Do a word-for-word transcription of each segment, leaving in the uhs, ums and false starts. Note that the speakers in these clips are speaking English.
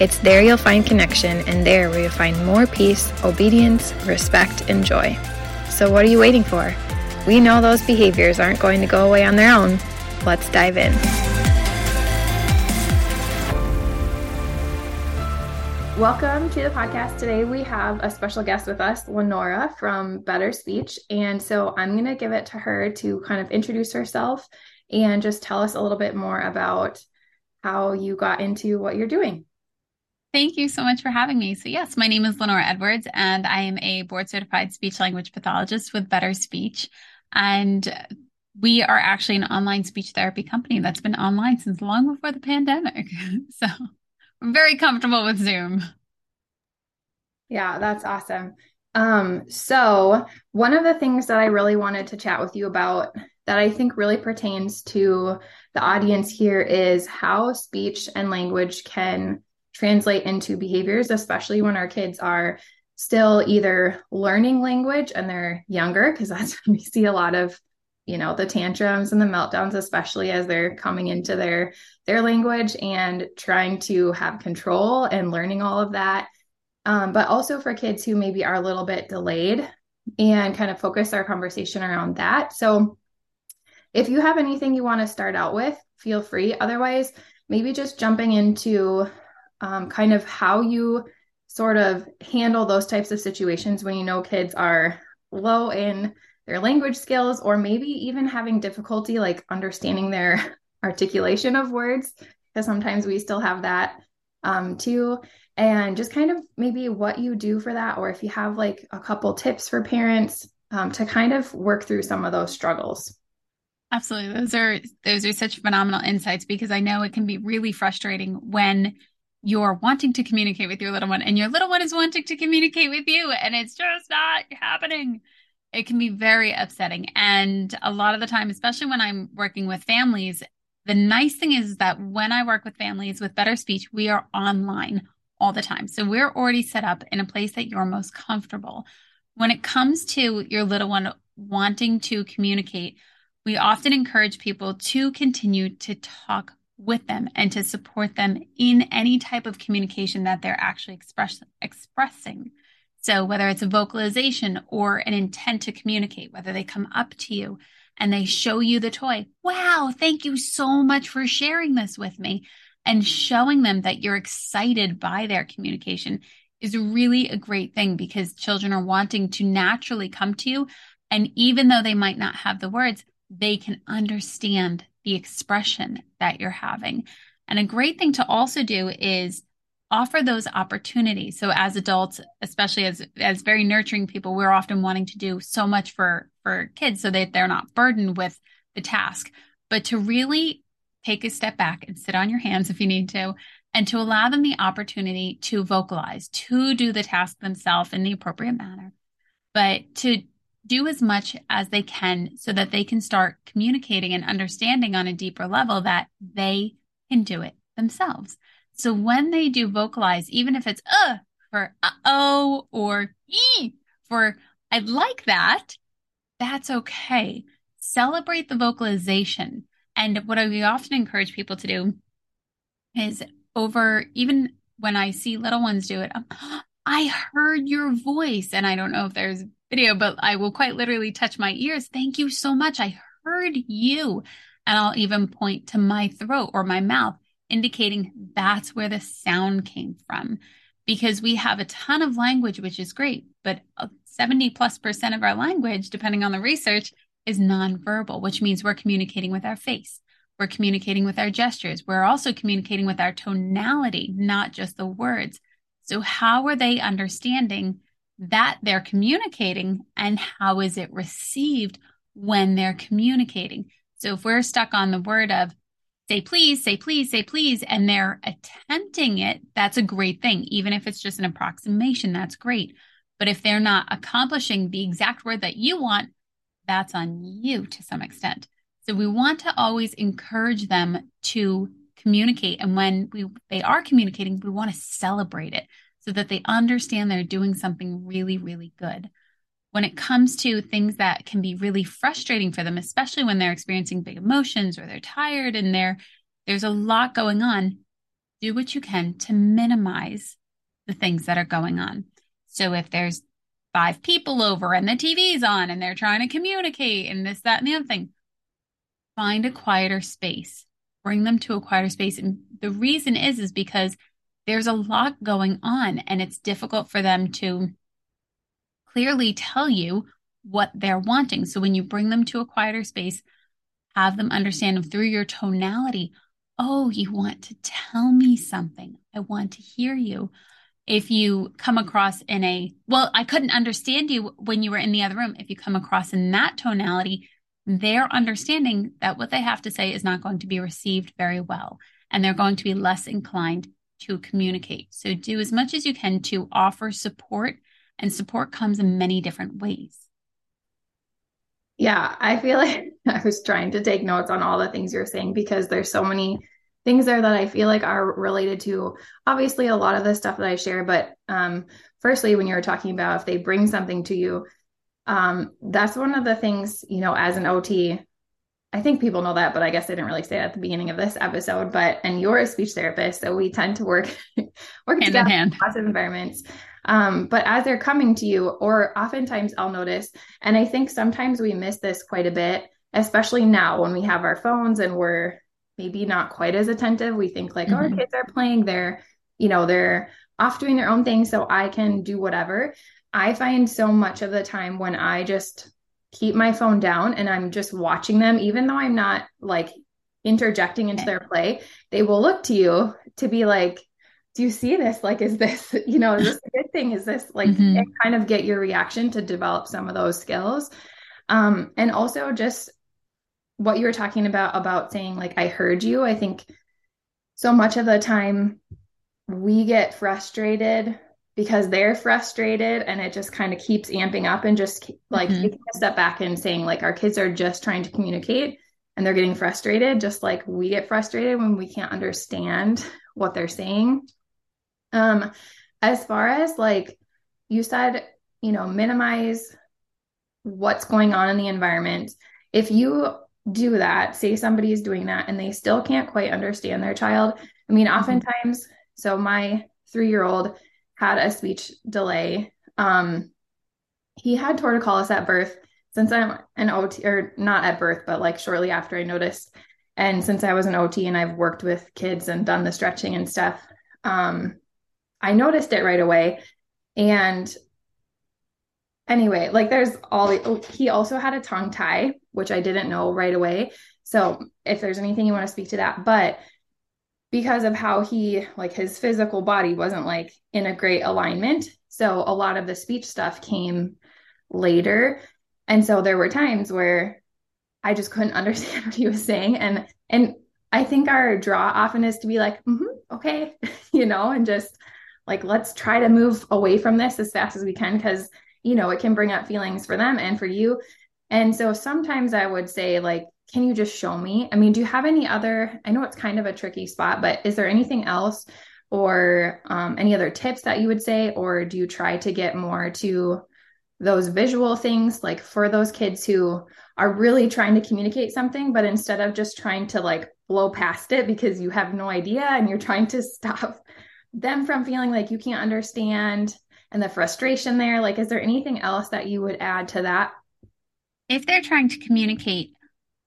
It's there you'll find connection, and there where you'll find more peace, obedience, respect, and joy. So what are you waiting for? We know those behaviors aren't going to go away on their own. Let's dive in. Welcome to the podcast. Today we have a special guest with us, Lenora from Better Speech. And so I'm going to give it to her to kind of introduce herself and just tell us a little bit more about how you got into what you're doing. Thank you so much for having me. So yes, my name is Lenora Edwards, and I am a board certified speech language pathologist with Better Speech. And we are actually an online speech therapy company that's been online since long before the pandemic. So I'm very comfortable with Zoom. Yeah, that's awesome. Um, so one of the things that I really wanted to chat with you about that I think really pertains to the audience here is how speech and language can translate into behaviors, especially when our kids are still either learning language and they're younger, because that's when we see a lot of, you know, the tantrums and the meltdowns, especially as they're coming into their, their language and trying to have control and learning all of that. Um, but also for kids who maybe are a little bit delayed, and kind of focus our conversation around that. So if you have anything you want to start out with, feel free. Otherwise, maybe just jumping into Um, kind of how you sort of handle those types of situations when you know kids are low in their language skills, or maybe even having difficulty like understanding their articulation of words, because sometimes we still have that um, too. And just kind of maybe what you do for that, or if you have like a couple tips for parents um, to kind of work through some of those struggles. Absolutely. Those are, those are such phenomenal insights, because I know it can be really frustrating when you're wanting to communicate with your little one and your little one is wanting to communicate with you, and it's just not happening. It can be very upsetting. And a lot of the time, especially when I'm working with families, the nice thing is that when I work with families with Better Speech, we are online all the time. So we're already set up in a place that you're most comfortable. When it comes to your little one wanting to communicate, we often encourage people to continue to talk with them and to support them in any type of communication that they're actually express, expressing. So whether it's a vocalization or an intent to communicate, whether they come up to you and they show you the toy, wow, thank you so much for sharing this with me, and showing them that you're excited by their communication is really a great thing, because children are wanting to naturally come to you. And even though they might not have the words, they can understand the expression that you're having. And a great thing to also do is offer those opportunities. So as adults, especially as, as very nurturing people, we're often wanting to do so much for, for kids so that they're not burdened with the task, but to really take a step back and sit on your hands if you need to, and to allow them the opportunity to vocalize, to do the task themselves in the appropriate manner, but to do as much as they can so that they can start communicating and understanding on a deeper level that they can do it themselves. So when they do vocalize, even if it's uh for uh-oh or ee for I'd like that, that's okay. Celebrate the vocalization. And what I often encourage people to do is over, even when I see little ones do it, I'm, I heard your voice. And I don't know if there's video, but I will quite literally touch my ears. Thank you so much. I heard you. And I'll even point to my throat or my mouth, indicating that's where the sound came from. Because we have a ton of language, which is great, but seventy plus percent of our language, depending on the research, is nonverbal, which means we're communicating with our face. We're communicating with our gestures. We're also communicating with our tonality, not just the words. So how are they understanding that they're communicating, and how is it received when they're communicating? So if we're stuck on the word of say, please, say, please, say, please, and they're attempting it, that's a great thing. Even if it's just an approximation, that's great. But if they're not accomplishing the exact word that you want, that's on you to some extent. So we want to always encourage them to communicate. And when we they are communicating, we want to celebrate it so that they understand they're doing something really, really good. When it comes to things that can be really frustrating for them, especially when they're experiencing big emotions or they're tired and they're, there's a lot going on, do what you can to minimize the things that are going on. So if there's five people over and the T V's on and they're trying to communicate and this, that, and the other thing, find a quieter space. Bring them to a quieter space. And the reason is, is because there's a lot going on and it's difficult for them to clearly tell you what they're wanting. So when you bring them to a quieter space, have them understand through your tonality, oh, you want to tell me something. I want to hear you. If you come across in a, well, I couldn't understand you when you were in the other room. If you come across in that tonality, they're understanding that what they have to say is not going to be received very well, and they're going to be less inclined to communicate. So do as much as you can to offer support, and support comes in many different ways. Yeah, I feel like I was trying to take notes on all the things you're saying because there's so many things there that I feel like are related to obviously a lot of the stuff that I share. But um, firstly, when you were talking about if they bring something to you, um, that's one of the things, you know, as an O T, I think people know that, but I guess I didn't really say it at the beginning of this episode, but, and you're a speech therapist, so we tend to work, work hand in hand in lots of environments. Um, but as they're coming to you, or oftentimes I'll notice, and I think sometimes we miss this quite a bit, especially now when we have our phones and we're maybe not quite as attentive. We think like, mm-hmm. oh, our kids are playing, they're, you know, they're off doing their own thing, so I can do whatever. I find so much of the time when I just keep my phone down and I'm just watching them, even though I'm not like interjecting into their play, they will look to you to be like, do you see this? Like, is this, you know, is this a good thing? Is this like, mm-hmm. and kind of get your reaction to develop some of those skills. Um, and also just what you were talking about, about saying like, I heard you. I think so much of the time we get frustrated because they're frustrated and it just kind of keeps amping up and just like mm-hmm. taking a step back and saying like, our kids are just trying to communicate and they're getting frustrated. Just like we get frustrated when we can't understand what they're saying. Um, as far as like you said, you know, minimize what's going on in the environment. If you do that, say somebody is doing that and they still can't quite understand their child. I mean, oftentimes, so my three-year-old had a speech delay. Um, he had torticollis at birth since I'm an O T, or not at birth, but like shortly after I noticed. And since I was an O T and I've worked with kids and done the stretching and stuff, um, I noticed it right away. And anyway, like there's all the, oh, he also had a tongue tie, which I didn't know right away. So if there's anything you want to speak to that, but because of how he, like his physical body wasn't like in a great alignment. So a lot of the speech stuff came later. And so there were times where I just couldn't understand what he was saying. And, and I think our draw often is to be like, mm-hmm, okay, you know, and just like, let's try to move away from this as fast as we can. Cause you know, it can bring up feelings for them and for you. And so sometimes I would say like, can you just show me? I mean, do you have any other, I know it's kind of a tricky spot, but is there anything else or um, any other tips that you would say, or do you try to get more to those visual things? Like for those kids who are really trying to communicate something, but instead of just trying to like blow past it because you have no idea and you're trying to stop them from feeling like you can't understand and the frustration there, like, is there anything else that you would add to that? If they're trying to communicate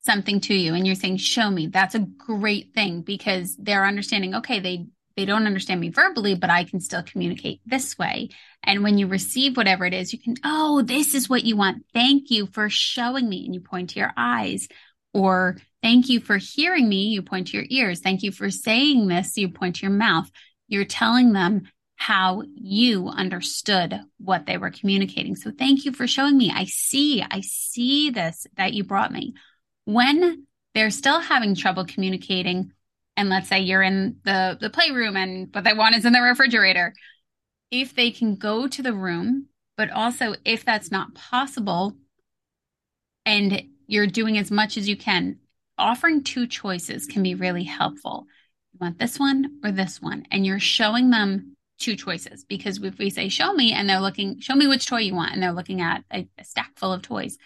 something to you and you're saying, show me, that's a great thing because they're understanding, okay, they, they don't understand me verbally, but I can still communicate this way. And when you receive whatever it is, you can, oh, this is what you want. Thank you for showing me. And you point to your eyes, or thank you for hearing me. You point to your ears. Thank you for saying this. You point to your mouth. You're telling them how you understood what they were communicating. So thank you for showing me. I see, I see this that you brought me. When they're still having trouble communicating, and let's say you're in the, the playroom and what they want is in the refrigerator, if they can go to the room But also, if that's not possible and you're doing as much as you can, offering two choices can be really helpful. You want this one or this one? And you're showing them two choices, because if we say, show me, and they're looking, show me which toy you want, and they're looking at a, a stack full of toys,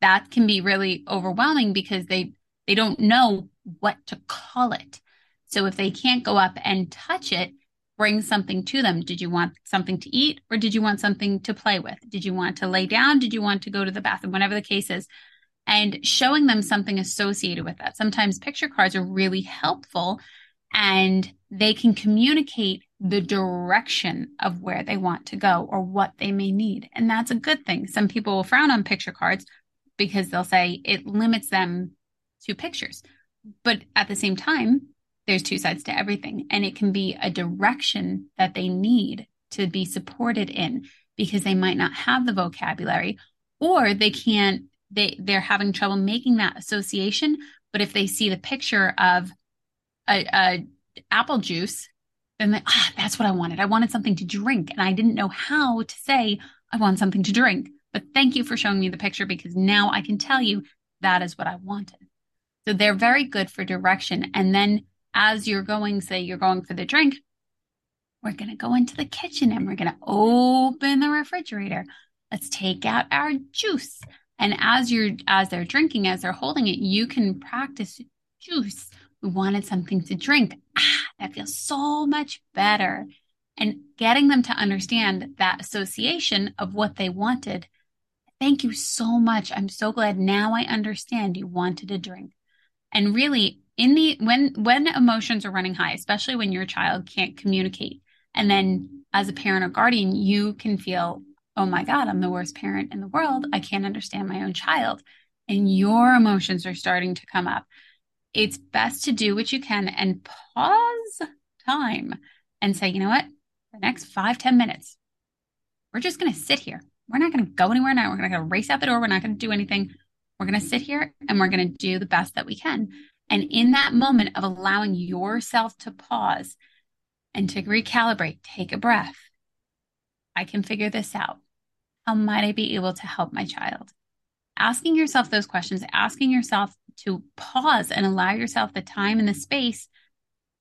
that can be really overwhelming because they, they don't know what to call it. So if they can't go up and touch it, bring something to them. Did you want something to eat, or did you want something to play with? Did you want to lay down? Did you want to go to the bathroom? Whatever the case is, and showing them something associated with that. Sometimes picture cards are really helpful, and they can communicate the direction of where they want to go or what they may need. And that's a good thing. Some people will frown on picture cards because they'll say it limits them to pictures. But at the same time, there's two sides to everything, and it can be a direction that they need to be supported in, because they might not have the vocabulary, or they can't, they, they're having trouble making that association. But if they see the picture of a, a apple juice, then they, ah, that's what I wanted. I wanted something to drink, and I didn't know how to say I want something to drink. But thank you for showing me the picture, because now I can tell you that is what I wanted. So they're very good for direction. And then as you're going, say you're going for the drink, we're going to go into the kitchen and we're going to open the refrigerator. Let's take out our juice. And as you're, as they're drinking, as they're holding it, you can practice juice. We wanted something to drink. Ah, that feels so much better. And getting them to understand that association of what they wanted. Thank you so much. I'm so glad. Now I understand you wanted a drink. And really, in the when when emotions are running high, especially when your child can't communicate, and then as a parent or guardian, you can feel, oh my God, I'm the worst parent in the world. I can't understand my own child. And your emotions are starting to come up. It's best to do what you can and pause time and say, you know what, the next five, ten minutes, we're just going to sit here. We're not going to go anywhere now. We're not going to race out the door. We're not going to do anything. We're going to sit here and we're going to do the best that we can. And in that moment of allowing yourself to pause and to recalibrate, take a breath. I can figure this out. How might I be able to help my child? Asking yourself those questions, asking yourself to pause and allow yourself the time and the space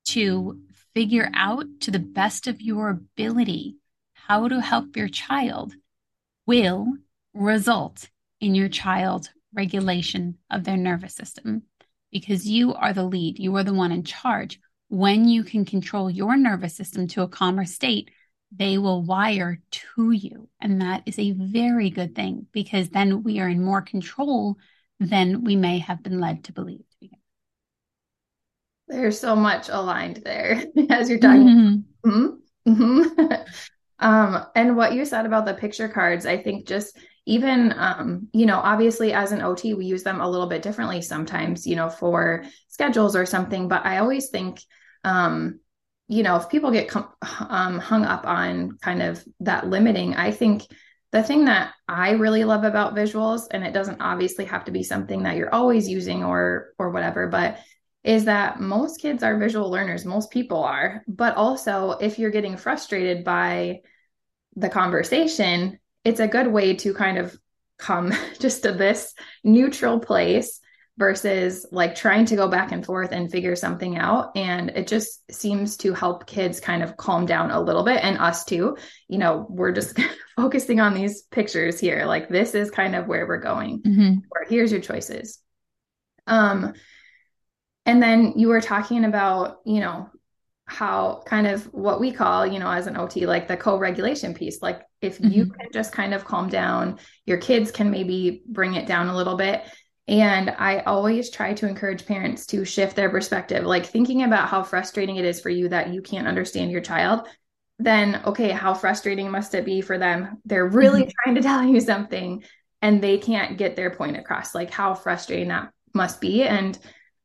to figure out, to the best of your ability, how to help your child will result in your child's regulation of their nervous system. Because you are the lead. You are the one in charge. When you can control your nervous system to a calmer state, they will wire to you. And that is a very good thing, because then we are in more control than we may have been led to believe. There's so much aligned there as you're talking. Mm-hmm. Mm-hmm. um, and what you said about the picture cards, I think just even, um, you know, obviously as an O T, we use them a little bit differently sometimes, you know, for schedules or something. But I always think, um, you know, if people get com- um, hung up on kind of that limiting, I think the thing that I really love about visuals, and it doesn't obviously have to be something that you're always using or, or whatever, but is that most kids are visual learners. Most people are. But also, if you're getting frustrated by the conversation, it's a good way to kind of come just to this neutral place versus like trying to go back and forth and figure something out. And it just seems to help kids kind of calm down a little bit, and us too. You know, we're just focusing on these pictures here. Like, this is kind of where we're going, mm-hmm. or here's your choices. Um, And then you were talking about, you know, how kind of what we call, you know, as an O T, like the co-regulation piece. Like if mm-hmm. you can just kind of calm down, your kids can maybe bring it down a little bit. And I always try to encourage parents to shift their perspective, like thinking about how frustrating it is for you that you can't understand your child. Then, okay, how frustrating must it be for them? They're really mm-hmm. trying to tell you something and they can't get their point across, like how frustrating that must be. And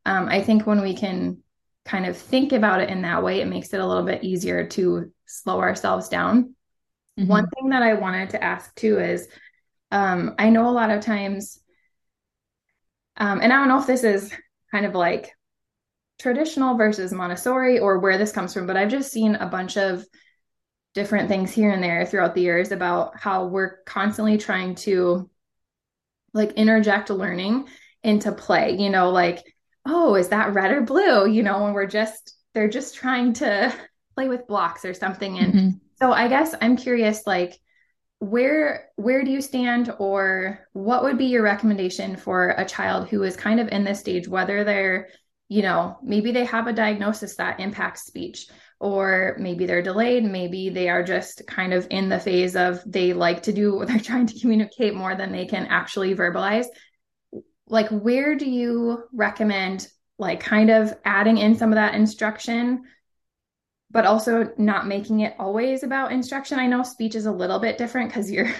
Um, I think when we can kind of think about it in that way, it makes it a little bit easier to slow ourselves down. Mm-hmm. One thing that I wanted to ask too is, um, I know a lot of times, um, and I don't know if this is kind of like traditional versus Montessori or where this comes from, but I've just seen a bunch of different things here and there throughout the years about how we're constantly trying to like interject learning into play, you know, like, oh, is that red or blue? You know, when we're just, they're just trying to play with blocks or something. And mm-hmm. so I guess I'm curious, like, where, where do you stand, or what would be your recommendation for a child who is kind of in this stage, whether they're, you know, maybe they have a diagnosis that impacts speech, or maybe they're delayed, maybe they are just kind of in the phase of they like to do what they're trying to communicate more than they can actually verbalize. Like, where do you recommend, like, kind of adding in some of that instruction, but also not making it always about instruction? I know speech is a little bit different because you're,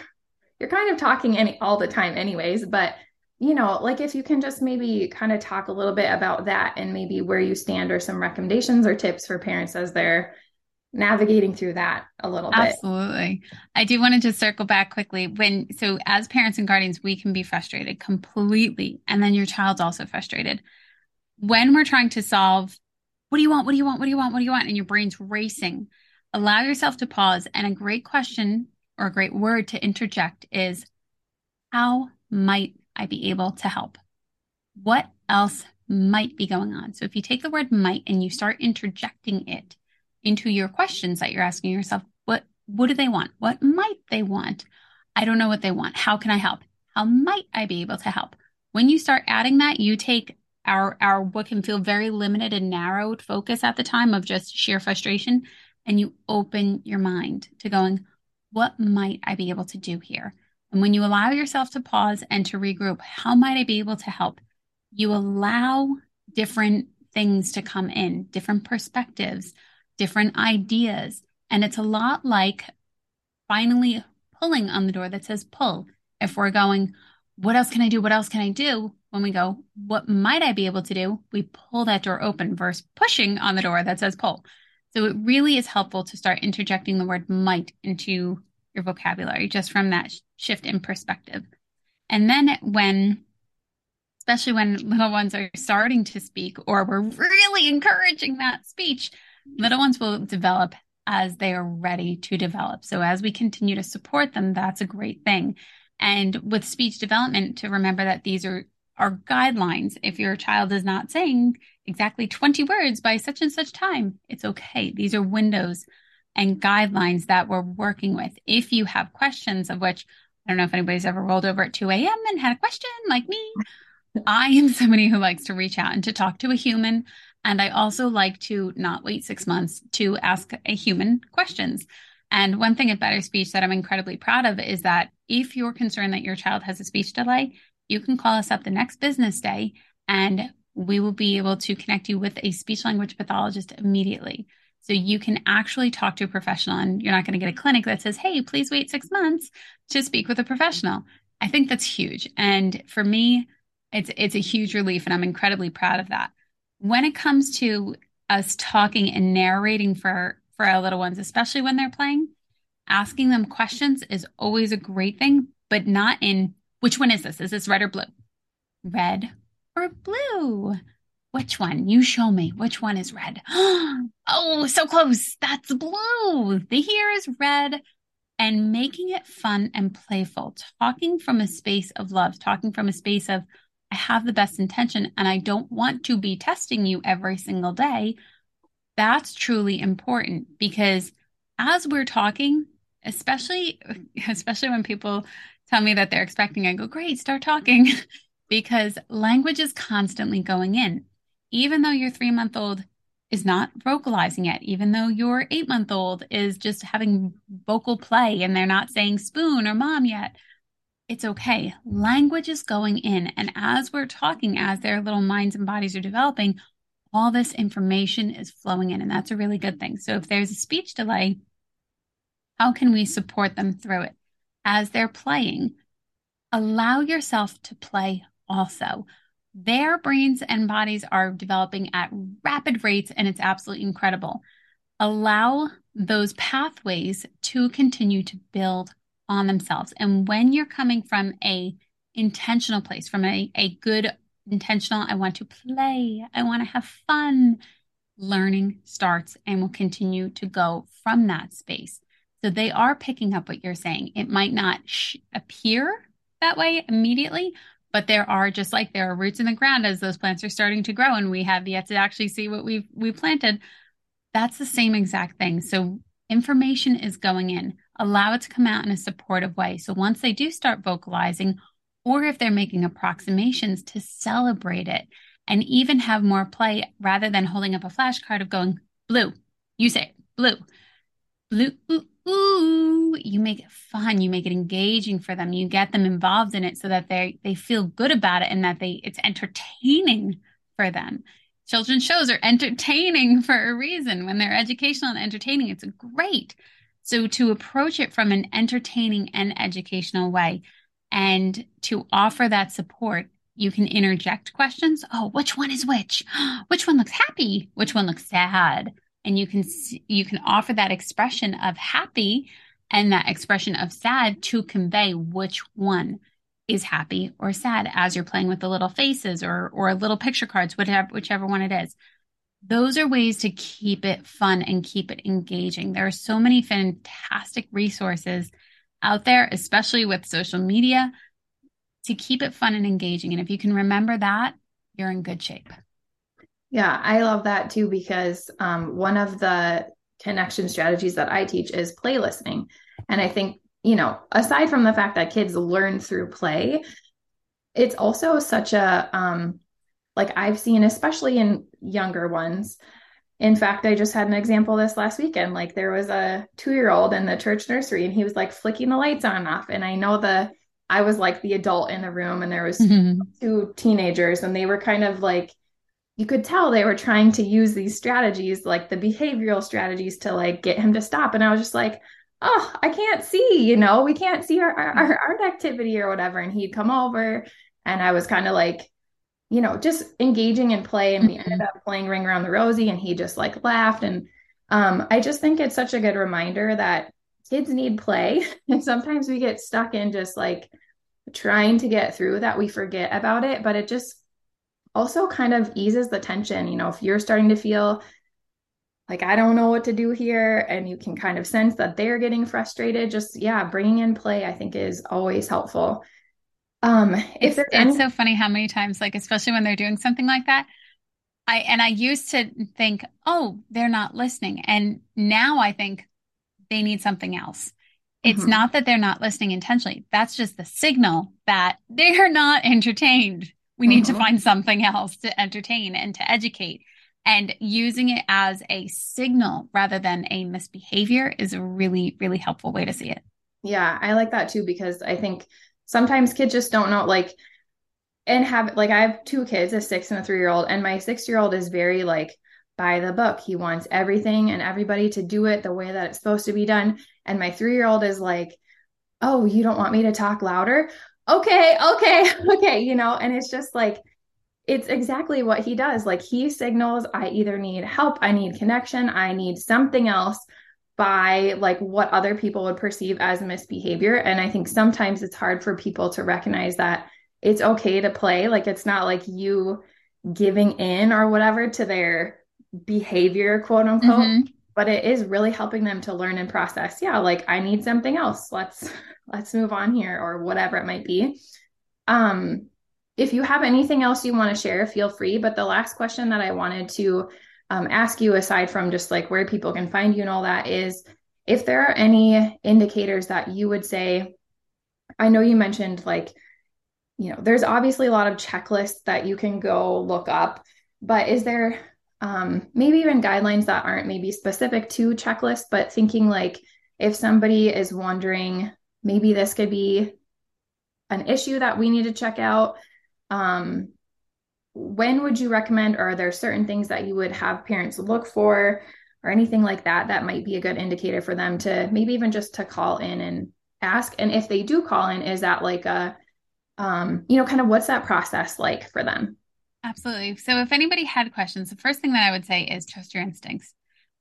you're kind of talking any all the time anyways, but you know, like if you can just maybe kind of talk a little bit about that and maybe where you stand, or some recommendations or tips for parents as they're navigating through that a little bit. Absolutely. I do want to just circle back quickly when, so as parents and guardians, we can be frustrated completely. And then your child's also frustrated when we're trying to solve, what do you want? What do you want? What do you want? What do you want? And your brain's racing. Allow yourself to pause. And a great question or a great word to interject is, how might I be able to help? What else might be going on? So if you take the word might and you start interjecting it into your questions that you're asking yourself, what, what do they want? What might they want? I don't know what they want. How can I help? How might I be able to help? When you start adding that, you take our, our, what can feel very limited and narrowed focus at the time of just sheer frustration, and you open your mind to going, what might I be able to do here? And when you allow yourself to pause and to regroup, how might I be able to help? You allow different things to come in, different perspectives, different ideas. And it's a lot like finally pulling on the door that says pull. If we're going, what else can I do? What else can I do? When we go, what might I be able to do? We pull that door open versus pushing on the door that says pull. So it really is helpful to start interjecting the word might into your vocabulary, just from that shift in perspective. And then when, especially when little ones are starting to speak, or we're really encouraging that speech, little ones will develop as they are ready to develop. So as we continue to support them, that's a great thing. And with speech development, to remember that these are, are guidelines. If your child is not saying exactly twenty words by such and such time, it's okay. These are windows and guidelines that we're working with. If you have questions, of which I don't know if anybody's ever rolled over at two a.m. and had a question like me, I am somebody who likes to reach out and to talk to a human. And I also like to not wait six months to ask a human questions. And one thing at Better Speech that I'm incredibly proud of is that if you're concerned that your child has a speech delay, you can call us up the next business day and we will be able to connect you with a speech language pathologist immediately. So you can actually talk to a professional, and you're not going to get a clinic that says, hey, please wait six months to speak with a professional. I think that's huge. And for me, it's it's a huge relief, and I'm incredibly proud of that. When it comes to us talking and narrating for, for our little ones, especially when they're playing, asking them questions is always a great thing, but not in, which one is this? Is this red or blue? Red or blue? Which one? You show me. Which one is red? Oh, so close. That's blue. The here is red. And making it fun and playful. Talking from a space of love. Talking from a space of, I have the best intention and I don't want to be testing you every single day. That's truly important, because as we're talking, especially, especially when people tell me that they're expecting, I go, great, start talking. Because language is constantly going in. Even though your three-month-old is not vocalizing yet, even though your eight-month-old is just having vocal play and they're not saying spoon or mom yet, it's okay. Language is going in. And as we're talking, as their little minds and bodies are developing, all this information is flowing in. And that's a really good thing. So if there's a speech delay, how can we support them through it? As they're playing, allow yourself to play also. Their brains and bodies are developing at rapid rates, and it's absolutely incredible. Allow those pathways to continue to build on themselves. And when you're coming from a intentional place, from a, a good intentional, I want to play, I want to have fun, learning starts and will continue to go from that space. So they are picking up what you're saying. It might not sh- appear that way immediately, but there are, just like there are roots in the ground as those plants are starting to grow and we have yet to actually see what we've we planted. That's the same exact thing. So information is going in. Allow it to come out in a supportive way. So once they do start vocalizing, or if they're making approximations, to celebrate it and even have more play rather than holding up a flashcard of going, blue, you say it, blue, blue, ooh, ooh. You make it fun. You make it engaging for them. You get them involved in it so that they they feel good about it and that they it's entertaining for them. Children's shows are entertaining for a reason. When they're educational and entertaining, it's great. So to approach it from an entertaining and educational way and to offer that support, you can interject questions. Oh, which one is which? Which one looks happy? Which one looks sad? And you can you can offer that expression of happy and that expression of sad to convey which one is happy or sad as you're playing with the little faces or or little picture cards, whatever, whichever one it is. Those are ways to keep it fun and keep it engaging. There are so many fantastic resources out there, especially with social media, to keep it fun and engaging. And if you can remember that, you're in good shape. Yeah, I love that too, because um, one of the connection strategies that I teach is play listening. And I think, you know, aside from the fact that kids learn through play, it's also such a, um, like I've seen, especially in younger ones. In fact, I just had an example this last weekend. Like there was a two-year-old in the church nursery and he was like flicking the lights on and off. And I know the, I was like the adult in the room and there was mm-hmm. two teenagers and they were kind of like, you could tell they were trying to use these strategies, like the behavioral strategies to like get him to stop. And I was just like, oh, I can't see, you know, we can't see our our, our art activity or whatever. And he'd come over and I was kind of like, you know, just engaging in play. And we ended up playing Ring Around the Rosie and he just like laughed. And um, I just think it's such a good reminder that kids need play. And sometimes we get stuck in just like trying to get through that. We forget about it, but it just also kind of eases the tension. You know, if you're starting to feel like, I don't know what to do here, and you can kind of sense that they're getting frustrated, just, yeah, bringing in play, I think, is always helpful. Um, if it's, any- it's so funny how many times, like, especially when they're doing something like that, I, and I used to think, oh, they're not listening. And now I think they need something else. It's mm-hmm. not that they're not listening intentionally. That's just the signal that they're not entertained. We mm-hmm. need to find something else to entertain and to educate, and using it as a signal rather than a misbehavior is a really, really helpful way to see it. Yeah. I like that too, because I think sometimes kids just don't know, like, and have, like, I have two kids, a six and a three-year-old, and my six-year-old is very like by the book. He wants everything and everybody to do it the way that it's supposed to be done. And my three-year-old is like, oh, you don't want me to talk louder? Okay, okay, okay. You know, and it's just like, it's exactly what he does. Like he signals, I either need help, I need connection, I need something else, by like what other people would perceive as misbehavior. And I think sometimes it's hard for people to recognize that it's okay to play. Like it's not like you giving in or whatever to their behavior, quote unquote, mm-hmm. but it is really helping them to learn and process. Yeah. Like I need something else. Let's, let's move on here, or whatever it might be. Um, if you have anything else you want to share, feel free. But the last question that I wanted to Um, ask you, aside from just like where people can find you and all that, is if there are any indicators that you would say. I know you mentioned, like, you know, there's obviously a lot of checklists that you can go look up, but is there um, maybe even guidelines that aren't maybe specific to checklists, but thinking like if somebody is wondering, maybe this could be an issue that we need to check out. Um, When would you recommend, or are there certain things that you would have parents look for or anything like that, that might be a good indicator for them to maybe even just to call in and ask? And if they do call in, is that like a, um, you know, kind of what's that process like for them? Absolutely. So if anybody had questions, the first thing that I would say is trust your instincts,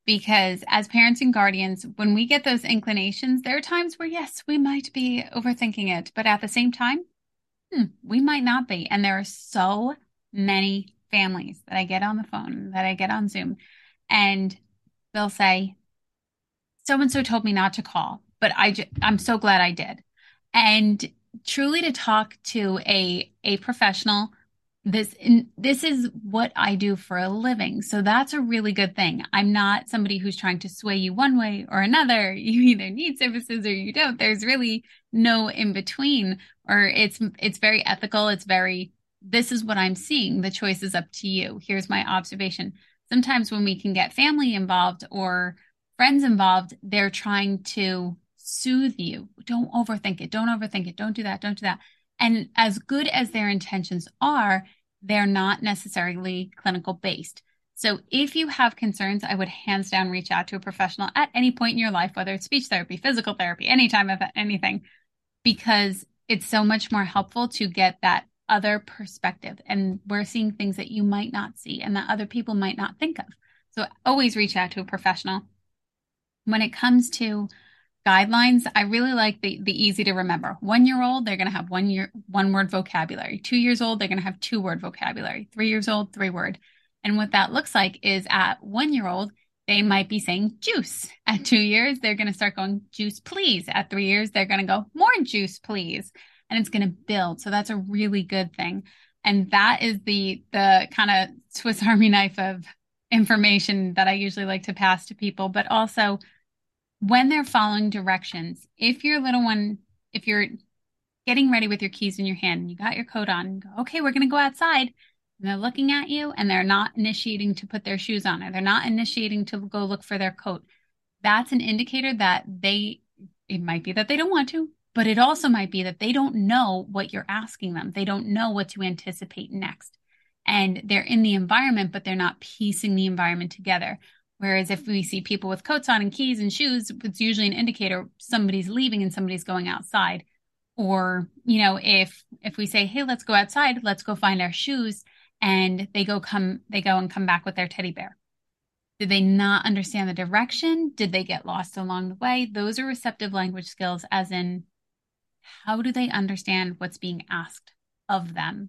because as parents and guardians, when we get those inclinations, there are times where, yes, we might be overthinking it, but at the same time, hmm, we might not be. And there are so many families that I get on the phone, that I get on Zoom, and they'll say, so-and-so told me not to call, but I j- I'm so glad I did. And truly to talk to a, a professional, this, in, this is what I do for a living. So that's a really good thing. I'm not somebody who's trying to sway you one way or another. You either need services or you don't. There's really no in between, or it's, it's very ethical. It's very, this is what I'm seeing. The choice is up to you. Here's my observation. Sometimes when we can get family involved or friends involved, they're trying to soothe you. Don't overthink it. Don't overthink it. Don't do that. Don't do that. And as good as their intentions are, they're not necessarily clinical based. So if you have concerns, I would hands down reach out to a professional at any point in your life, whether it's speech therapy, physical therapy, any time of anything, because it's so much more helpful to get that other perspective. And we're seeing things that you might not see and that other people might not think of. So always reach out to a professional. When it comes to guidelines, I really like the, the easy to remember. One year old, they're going to have one year, one word vocabulary. Two years old, they're going to have two word vocabulary. Three years old, three word. And what that looks like is at one year old, they might be saying juice. At two years, they're going to start going juice, please. At three years, they're going to go more juice, please. And it's going to build. So that's a really good thing. And that is the, the kind of Swiss Army knife of information that I usually like to pass to people, but also when they're following directions, if your little one, if you're getting ready with your keys in your hand and you got your coat on, and go, okay, we're going to go outside, and they're looking at you and they're not initiating to put their shoes on, or they're not initiating to go look for their coat. That's an indicator that they, it might be that they don't want to, but it also might be that they don't know what you're asking them. They don't know what to anticipate next. And they're in the environment, but they're not piecing the environment together. Whereas if we see people with coats on and keys and shoes, it's usually an indicator somebody's leaving and somebody's going outside. Or, you know, if if we say, hey, let's go outside, let's go find our shoes, and they go come, they go and come back with their teddy bear. Did they not understand the direction? Did they get lost along the way? Those are receptive language skills, as in how do they understand what's being asked of them?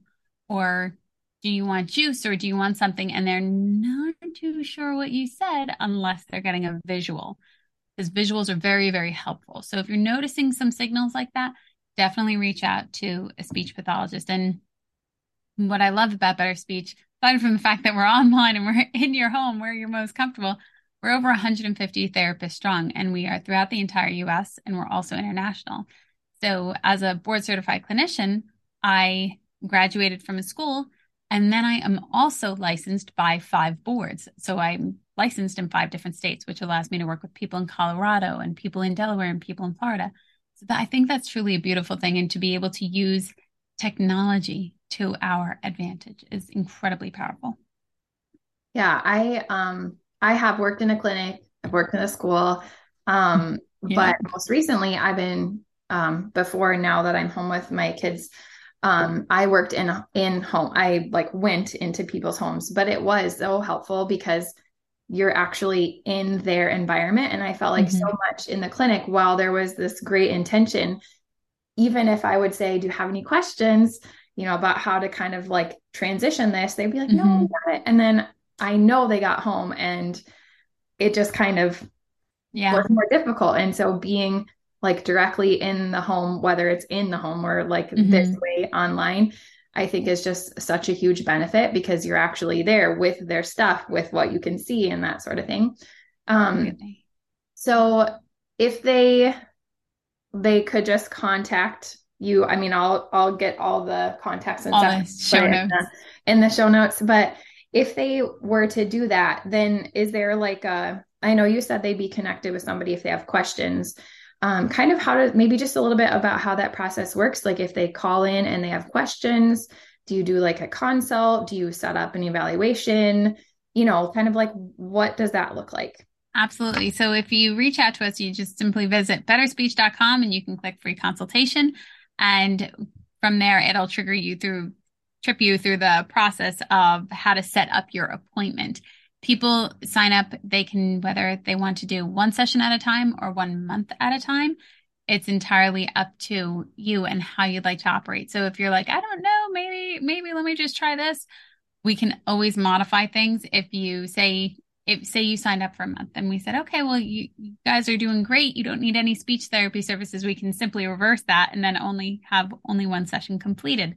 Or do you want juice or do you want something? And they're not too sure what you said unless they're getting a visual, because visuals are very, very helpful. So if you're noticing some signals like that, definitely reach out to a speech pathologist. And what I love about Better Speech, aside from the fact that we're online and we're in your home where you're most comfortable, we're over one hundred fifty therapists strong, and we are throughout the entire U S, and we're also international. So as a board certified clinician, I graduated from a school, and then I am also licensed by five boards. So I'm licensed in five different states, which allows me to work with people in Colorado and people in Delaware and people in Florida. So that, I think that's truly a beautiful thing. And to be able to use technology to our advantage is incredibly powerful. Yeah, I um, I have worked in a clinic. I've worked in a school. Um, yeah. But most recently, I've been, um, before and now that I'm home with my kids, Um, I worked in, in home, I like went into people's homes, but it was so helpful because you're actually in their environment. And I felt like mm-hmm. so much in the clinic, while there was this great intention, even if I would say, do you have any questions, you know, about how to kind of like transition this, they'd be like, mm-hmm. no, we got it. And then I know they got home and it just kind of yeah. was more difficult. And so being like directly in the home, whether it's in the home or like mm-hmm. this way online, I think is just such a huge benefit because you're actually there with their stuff, with what you can see and that sort of thing. Um, so if they, they could just contact you, I mean, I'll, I'll get all the contacts and all stuff the show notes. In, the, in the show notes, but if they were to do that, then is there like a, I know you said they'd be connected with somebody if they have questions. Um, kind of how to, maybe just a little bit about how that process works. Like if they call in and they have questions, do you do like a consult? Do you set up an evaluation? You know, kind of like, what does that look like? Absolutely. So if you reach out to us, you just simply visit better speech dot com and you can click free consultation. And from there, it'll trigger you through, trip you through the process of how to set up your appointment. People sign up, they can, whether they want to do one session at a time or one month at a time, it's entirely up to you and how you'd like to operate. So if you're like, I don't know, maybe, maybe let me just try this. We can always modify things. If you say, if say you signed up for a month and we said, okay, well, you, you guys are doing great. You don't need any speech therapy services. We can simply reverse that and then only have only one session completed.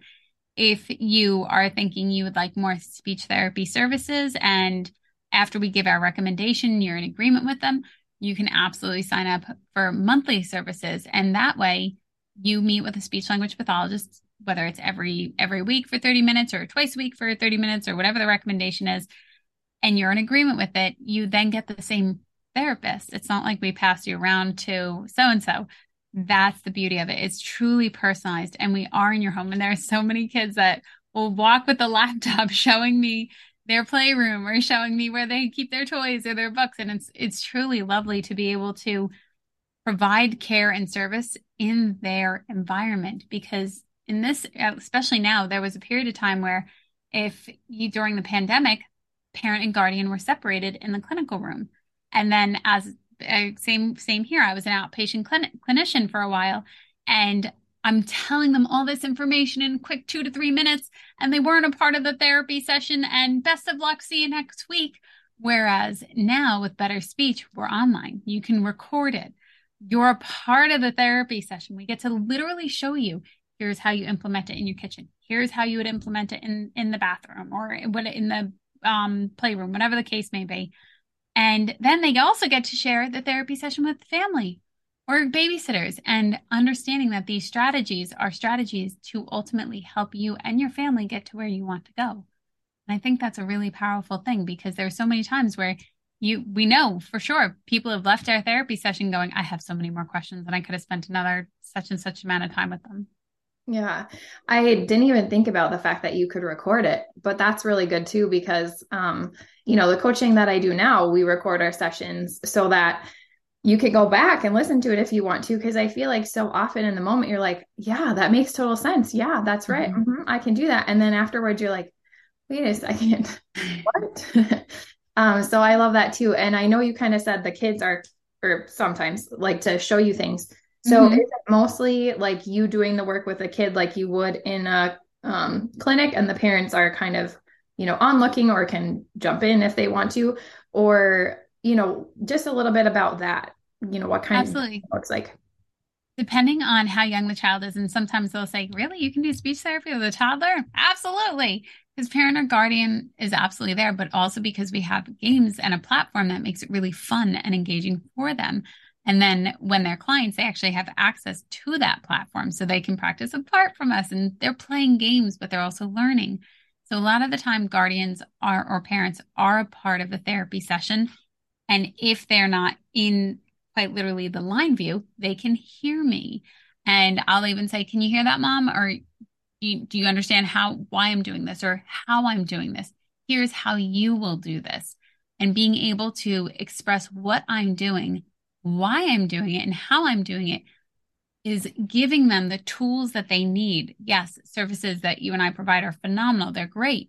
If you are thinking you would like more speech therapy services, and after we give our recommendation, you're in agreement with them, you can absolutely sign up for monthly services. And that way you meet with a speech language pathologist, whether it's every every week for thirty minutes or twice a week for thirty minutes or whatever the recommendation is, and you're in agreement with it, you then get the same therapist. It's not like we pass you around to so-and-so. That's the beauty of it. It's truly personalized, and we are in your home. And there are so many kids that will walk with a laptop showing me their playroom or showing me where they keep their toys or their books. And it's it's truly lovely to be able to provide care and service in their environment, because in this, especially now, there was a period of time where if you, during the pandemic, parent and guardian were separated in the clinical room. And then as uh, same, same here, I was an outpatient clinic, clinician for a while, and I'm telling them all this information in a quick two to three minutes, and they weren't a part of the therapy session, and best of luck, see you next week. Whereas now with Better Speech, we're online. You can record it. You're a part of the therapy session. We get to literally show you, here's how you implement it in your kitchen. Here's how you would implement it in, in the bathroom or in the um, playroom, whatever the case may be. And then they also get to share the therapy session with the family or babysitters, and understanding that these strategies are strategies to ultimately help you and your family get to where you want to go. And I think that's a really powerful thing, because there are so many times where you, we know for sure people have left our therapy session going, I have so many more questions and I could have spent another such and such amount of time with them. Yeah. I didn't even think about the fact that you could record it, but that's really good too, because, um, you know, the coaching that I do now, we record our sessions so that you can go back and listen to it if you want to. Cause I feel like so often in the moment you're like, yeah, that makes total sense. Yeah, that's right. Mm-hmm. Mm-hmm, I can do that. And then afterwards you're like, wait a second, what? um, so I love that too. And I know you kind of said the kids are, or sometimes like to show you things. So mm-hmm. Is it mostly like you doing the work with a kid like you would in a um, clinic, and the parents are kind of, you know, on looking or can jump in if they want to, or, you know, just a little bit about that, you know, what kind Absolutely. Of it looks like. Depending on how young the child is. And sometimes they'll say, really, you can do speech therapy with a toddler? Absolutely. Because parent or guardian is absolutely there, but also because we have games and a platform that makes it really fun and engaging for them. And then when they're clients, they actually have access to that platform so they can practice apart from us, and they're playing games, but they're also learning. So a lot of the time guardians are, or parents are a part of the therapy session. And if they're not in quite literally the line view, they can hear me. And I'll even say, can you hear that, mom? Or do you, do you understand how, why I'm doing this or how I'm doing this? Here's how you will do this. And being able to express what I'm doing, why I'm doing it, and how I'm doing it is giving them the tools that they need. Yes, services that you and I provide are phenomenal. They're great.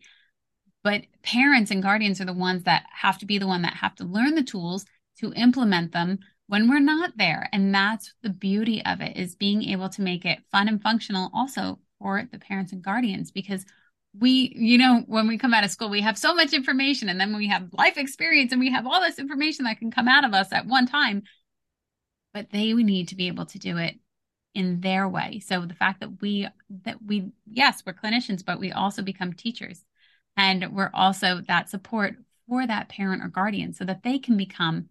But parents and guardians are the ones that have to be the one that have to learn the tools to implement them when we're not there. And that's the beauty of it, is being able to make it fun and functional also for the parents and guardians, because we, you know, when we come out of school, we have so much information, and then we have life experience and we have all this information that can come out of us at one time. But they need to be able to do it in their way. So the fact that we, that we, yes, we're clinicians, but we also become teachers, and we're also that support for that parent or guardian so that they can become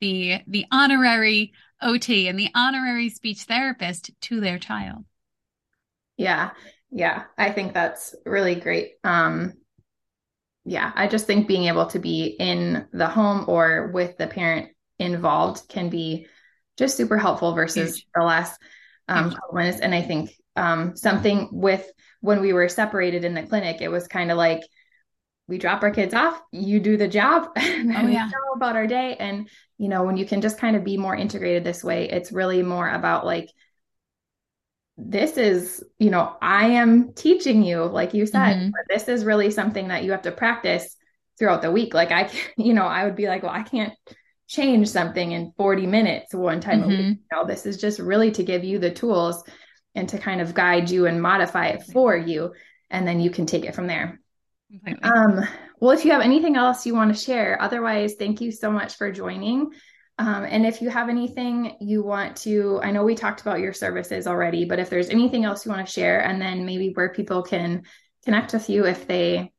the, the honorary O T and the honorary speech therapist to their child. Yeah. Yeah. I think that's really great. Um, yeah. I just think being able to be in the home or with the parent involved can be just super helpful versus Huge. the last um, couple minutes. And I think um, something with when we were separated in the clinic, it was kind of like, we drop our kids off, you do the job, and oh, yeah. we know about our day. And, you know, when you can just kind of be more integrated this way, it's really more about like, this is, you know, I am teaching you, like you said, mm-hmm. but this is really something that you have to practice throughout the week. Like I, can't, you know, I would be like, well, I can't change something in forty minutes one time mm-hmm. a week. No, this is just really to give you the tools and to kind of guide you and modify it for you. And then you can take it from there. Um, well, if you have anything else you want to share, otherwise, thank you so much for joining. Um, and if you have anything you want to, I know we talked about your services already, but if there's anything else you want to share, and then maybe where people can connect with you if they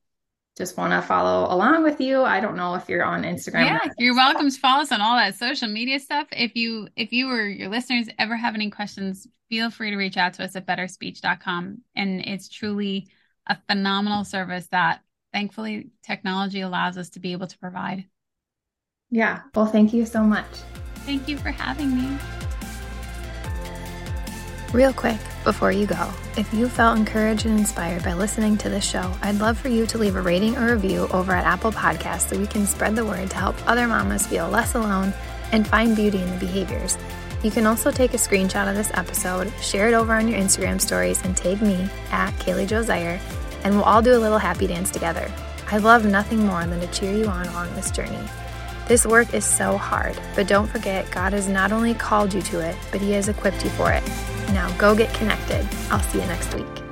just want to follow along with you. I don't know if you're on Instagram. Yeah, you're welcome to follow us on all that social media stuff. If you, if you or your listeners ever have any questions, feel free to reach out to us at better speech dot com. And it's truly a phenomenal service that thankfully technology allows us to be able to provide. Yeah. Well, thank you so much. Thank you for having me. Real quick, before you go, if you felt encouraged and inspired by listening to this show, I'd love for you to leave a rating or review over at Apple Podcasts so we can spread the word to help other mamas feel less alone and find beauty in the behaviors. You can also take a screenshot of this episode, share it over on your Instagram stories, and tag me at Kaili Zeiher, and we'll all do a little happy dance together. I love nothing more than to cheer you on along this journey. This work is so hard, but don't forget, God has not only called you to it, but He has equipped you for it. Now go get connected. I'll see you next week.